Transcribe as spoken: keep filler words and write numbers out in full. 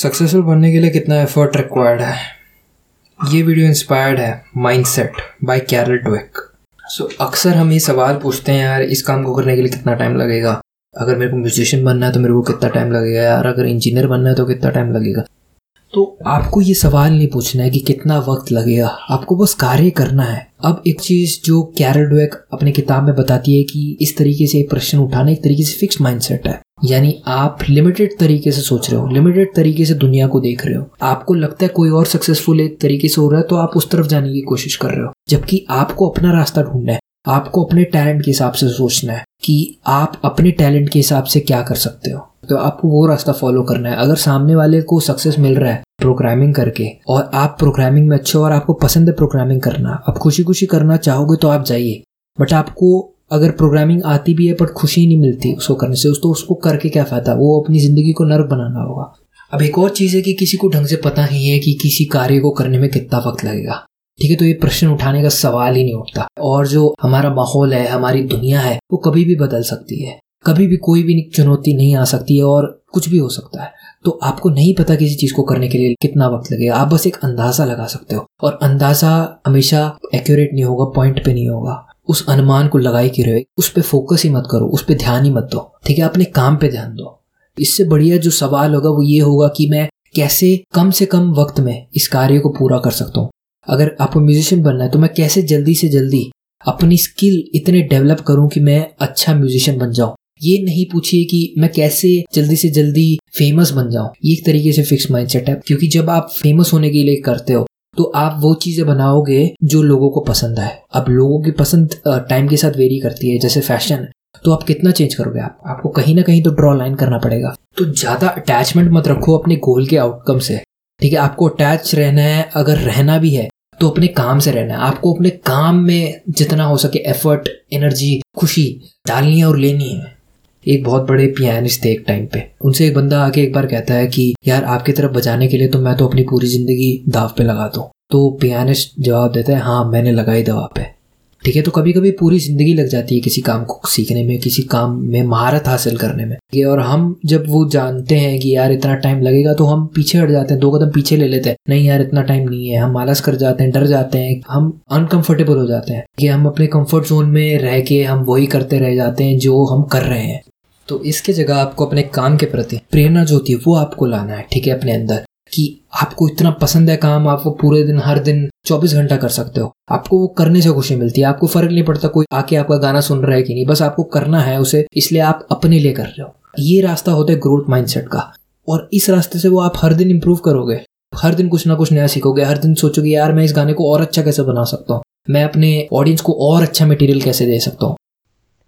Successful बनने के लिए कितना एफर्ट रिक्वायर्ड है। ये वीडियो इंस्पायर्ड है mindset by Carol Dweck. So अक्सर हम ये सवाल पूछते हैं, यार इस काम को करने के लिए कितना टाइम लगेगा, अगर मेरे को म्यूजिशियन बनना है तो मेरे को कितना टाइम लगेगा, यार अगर इंजीनियर बनना है तो कितना टाइम लगेगा। तो आपको ये सवाल नहीं पूछना है कि कितना वक्त लगेगा, आपको बस कार्य करना है। अब एक चीज़ जो कैरल ड्वेक अपनी किताब में बताती है कि इस तरीके से प्रश्न उठाना एक तरीके से फिक्स माइंडसेट है, यानी आप लिमिटेड तरीके से सोच रहे हो, लिमिटेड तरीके से दुनिया को देख रहे हो। आपको लगता है कोई और सक्सेसफुल एक तरीके से हो रहा है तो आप उस तरफ जाने की कोशिश कर रहे हो, जबकि आपको अपना रास्ता ढूंढना है। आपको अपने टैलेंट के हिसाब से सोचना है कि आप अपने टैलेंट के हिसाब से क्या कर सकते हो, तो आपको वो रास्ता फॉलो करना है। अगर सामने वाले को सक्सेस मिल रहा है प्रोग्रामिंग करके और आप प्रोग्रामिंग में अच्छे हो और आपको पसंद है प्रोग्रामिंग करना, आप खुशी खुशी करना चाहोगे तो आप जाइए। बट आपको अगर प्रोग्रामिंग आती भी है पर खुशी नहीं मिलती उसको करने से, उसको उसको करके क्या फ़ायदा, वो अपनी ज़िंदगी को नर्क बनाना होगा। अब एक और चीज़ है कि किसी को ढंग से पता नहीं है कि किसी कार्य को करने में कितना वक्त लगेगा। ठीक है, तो ये प्रश्न उठाने का सवाल ही नहीं उठता। और जो हमारा माहौल है, हमारी दुनिया है, वो कभी भी बदल सकती है, कभी भी कोई भी चुनौती नहीं आ सकती है और कुछ भी हो सकता है। तो आपको नहीं पता किसी चीज़ को करने के लिए कितना वक्त लगेगा, आप बस एक अंदाज़ा लगा सकते हो और अंदाज़ा हमेशा एक्यूरेट नहीं होगा, पॉइंट पे नहीं होगा। उस अनुमान को लगाए कि रहे, उस पे फोकस ही मत करो, उस पे ध्यान ही मत दो। ठीक है, अपने काम पे ध्यान दो। इससे बढ़िया जो सवाल होगा वो ये होगा कि मैं कैसे कम से कम वक्त में इस कार्य को पूरा कर सकता हूँ। अगर आपको म्यूजिशियन बनना है तो मैं कैसे जल्दी से जल्दी अपनी स्किल इतने डेवलप करूँ कि मैं अच्छा म्यूजिशियन बन जाऊँ। ये नहीं पूछिए कि मैं कैसे जल्दी से जल्दी फेमस बन जाऊँ। ये एक तरीके से फिक्स माइंडसेट है, क्योंकि जब आप फेमस होने के लिए करते हो तो आप वो चीज़ें बनाओगे जो लोगों को पसंद आए। अब लोगों की पसंद टाइम के साथ वेरी करती है, जैसे फैशन, तो आप कितना चेंज करोगे, आप आपको कहीं ना कहीं तो ड्रॉ लाइन करना पड़ेगा। तो ज़्यादा अटैचमेंट मत रखो अपने गोल के आउटकम से। ठीक है, आपको अटैच रहना है, अगर रहना भी है तो अपने काम से रहना है। आपको अपने काम में जितना हो सके एफर्ट, एनर्जी, खुशी डालनी है और लेनी है। एक बहुत बड़े पियानिस्ट थे एक टाइम पे, उनसे एक बंदा आके एक बार कहता है कि यार आपकी तरफ बजाने के लिए तो मैं तो अपनी पूरी जिंदगी दाव पे लगा दूँ। तो पियानिस्ट जवाब देता है, हाँ मैंने लगाई दाव पे। ठीक है, तो कभी कभी पूरी जिंदगी लग जाती है किसी काम को सीखने में, किसी काम में महारत हासिल करने में। ये और हम जब वो जानते हैं कि यार इतना टाइम लगेगा तो हम पीछे हट जाते हैं, दो कदम पीछे ले लेते हैं, नहीं यार इतना टाइम नहीं है, हम आलस कर जाते हैं, डर जाते हैं, हम अनकंफर्टेबल हो जाते हैं कि हम अपने कम्फर्ट जोन में रह के हम वही करते रह जाते हैं जो हम कर रहे हैं। तो इसके जगह आपको अपने काम के प्रति प्रेरणा जो होती है वो आपको लाना है। ठीक है, अपने अंदर कि आपको इतना पसंद है काम, आप वो पूरे दिन हर दिन चौबीस घंटा कर सकते हो, आपको वो करने से खुशी मिलती है, आपको फर्क नहीं पड़ता कोई आके आपका गाना सुन रहा है कि नहीं, बस आपको करना है उसे, इसलिए आप अपने लिए कर रहे हो। ये रास्ता होता है ग्रोथ माइंडसेट का, और इस रास्ते से वो आप हर दिन इम्प्रूव करोगे, हर दिन कुछ ना कुछ नया सीखोगे, हर दिन सोचोगे यार मैं इस गाने को और अच्छा कैसे बना सकता हूँ, मैं अपने ऑडियंस को और अच्छा मटेरियल कैसे दे सकता हूँ।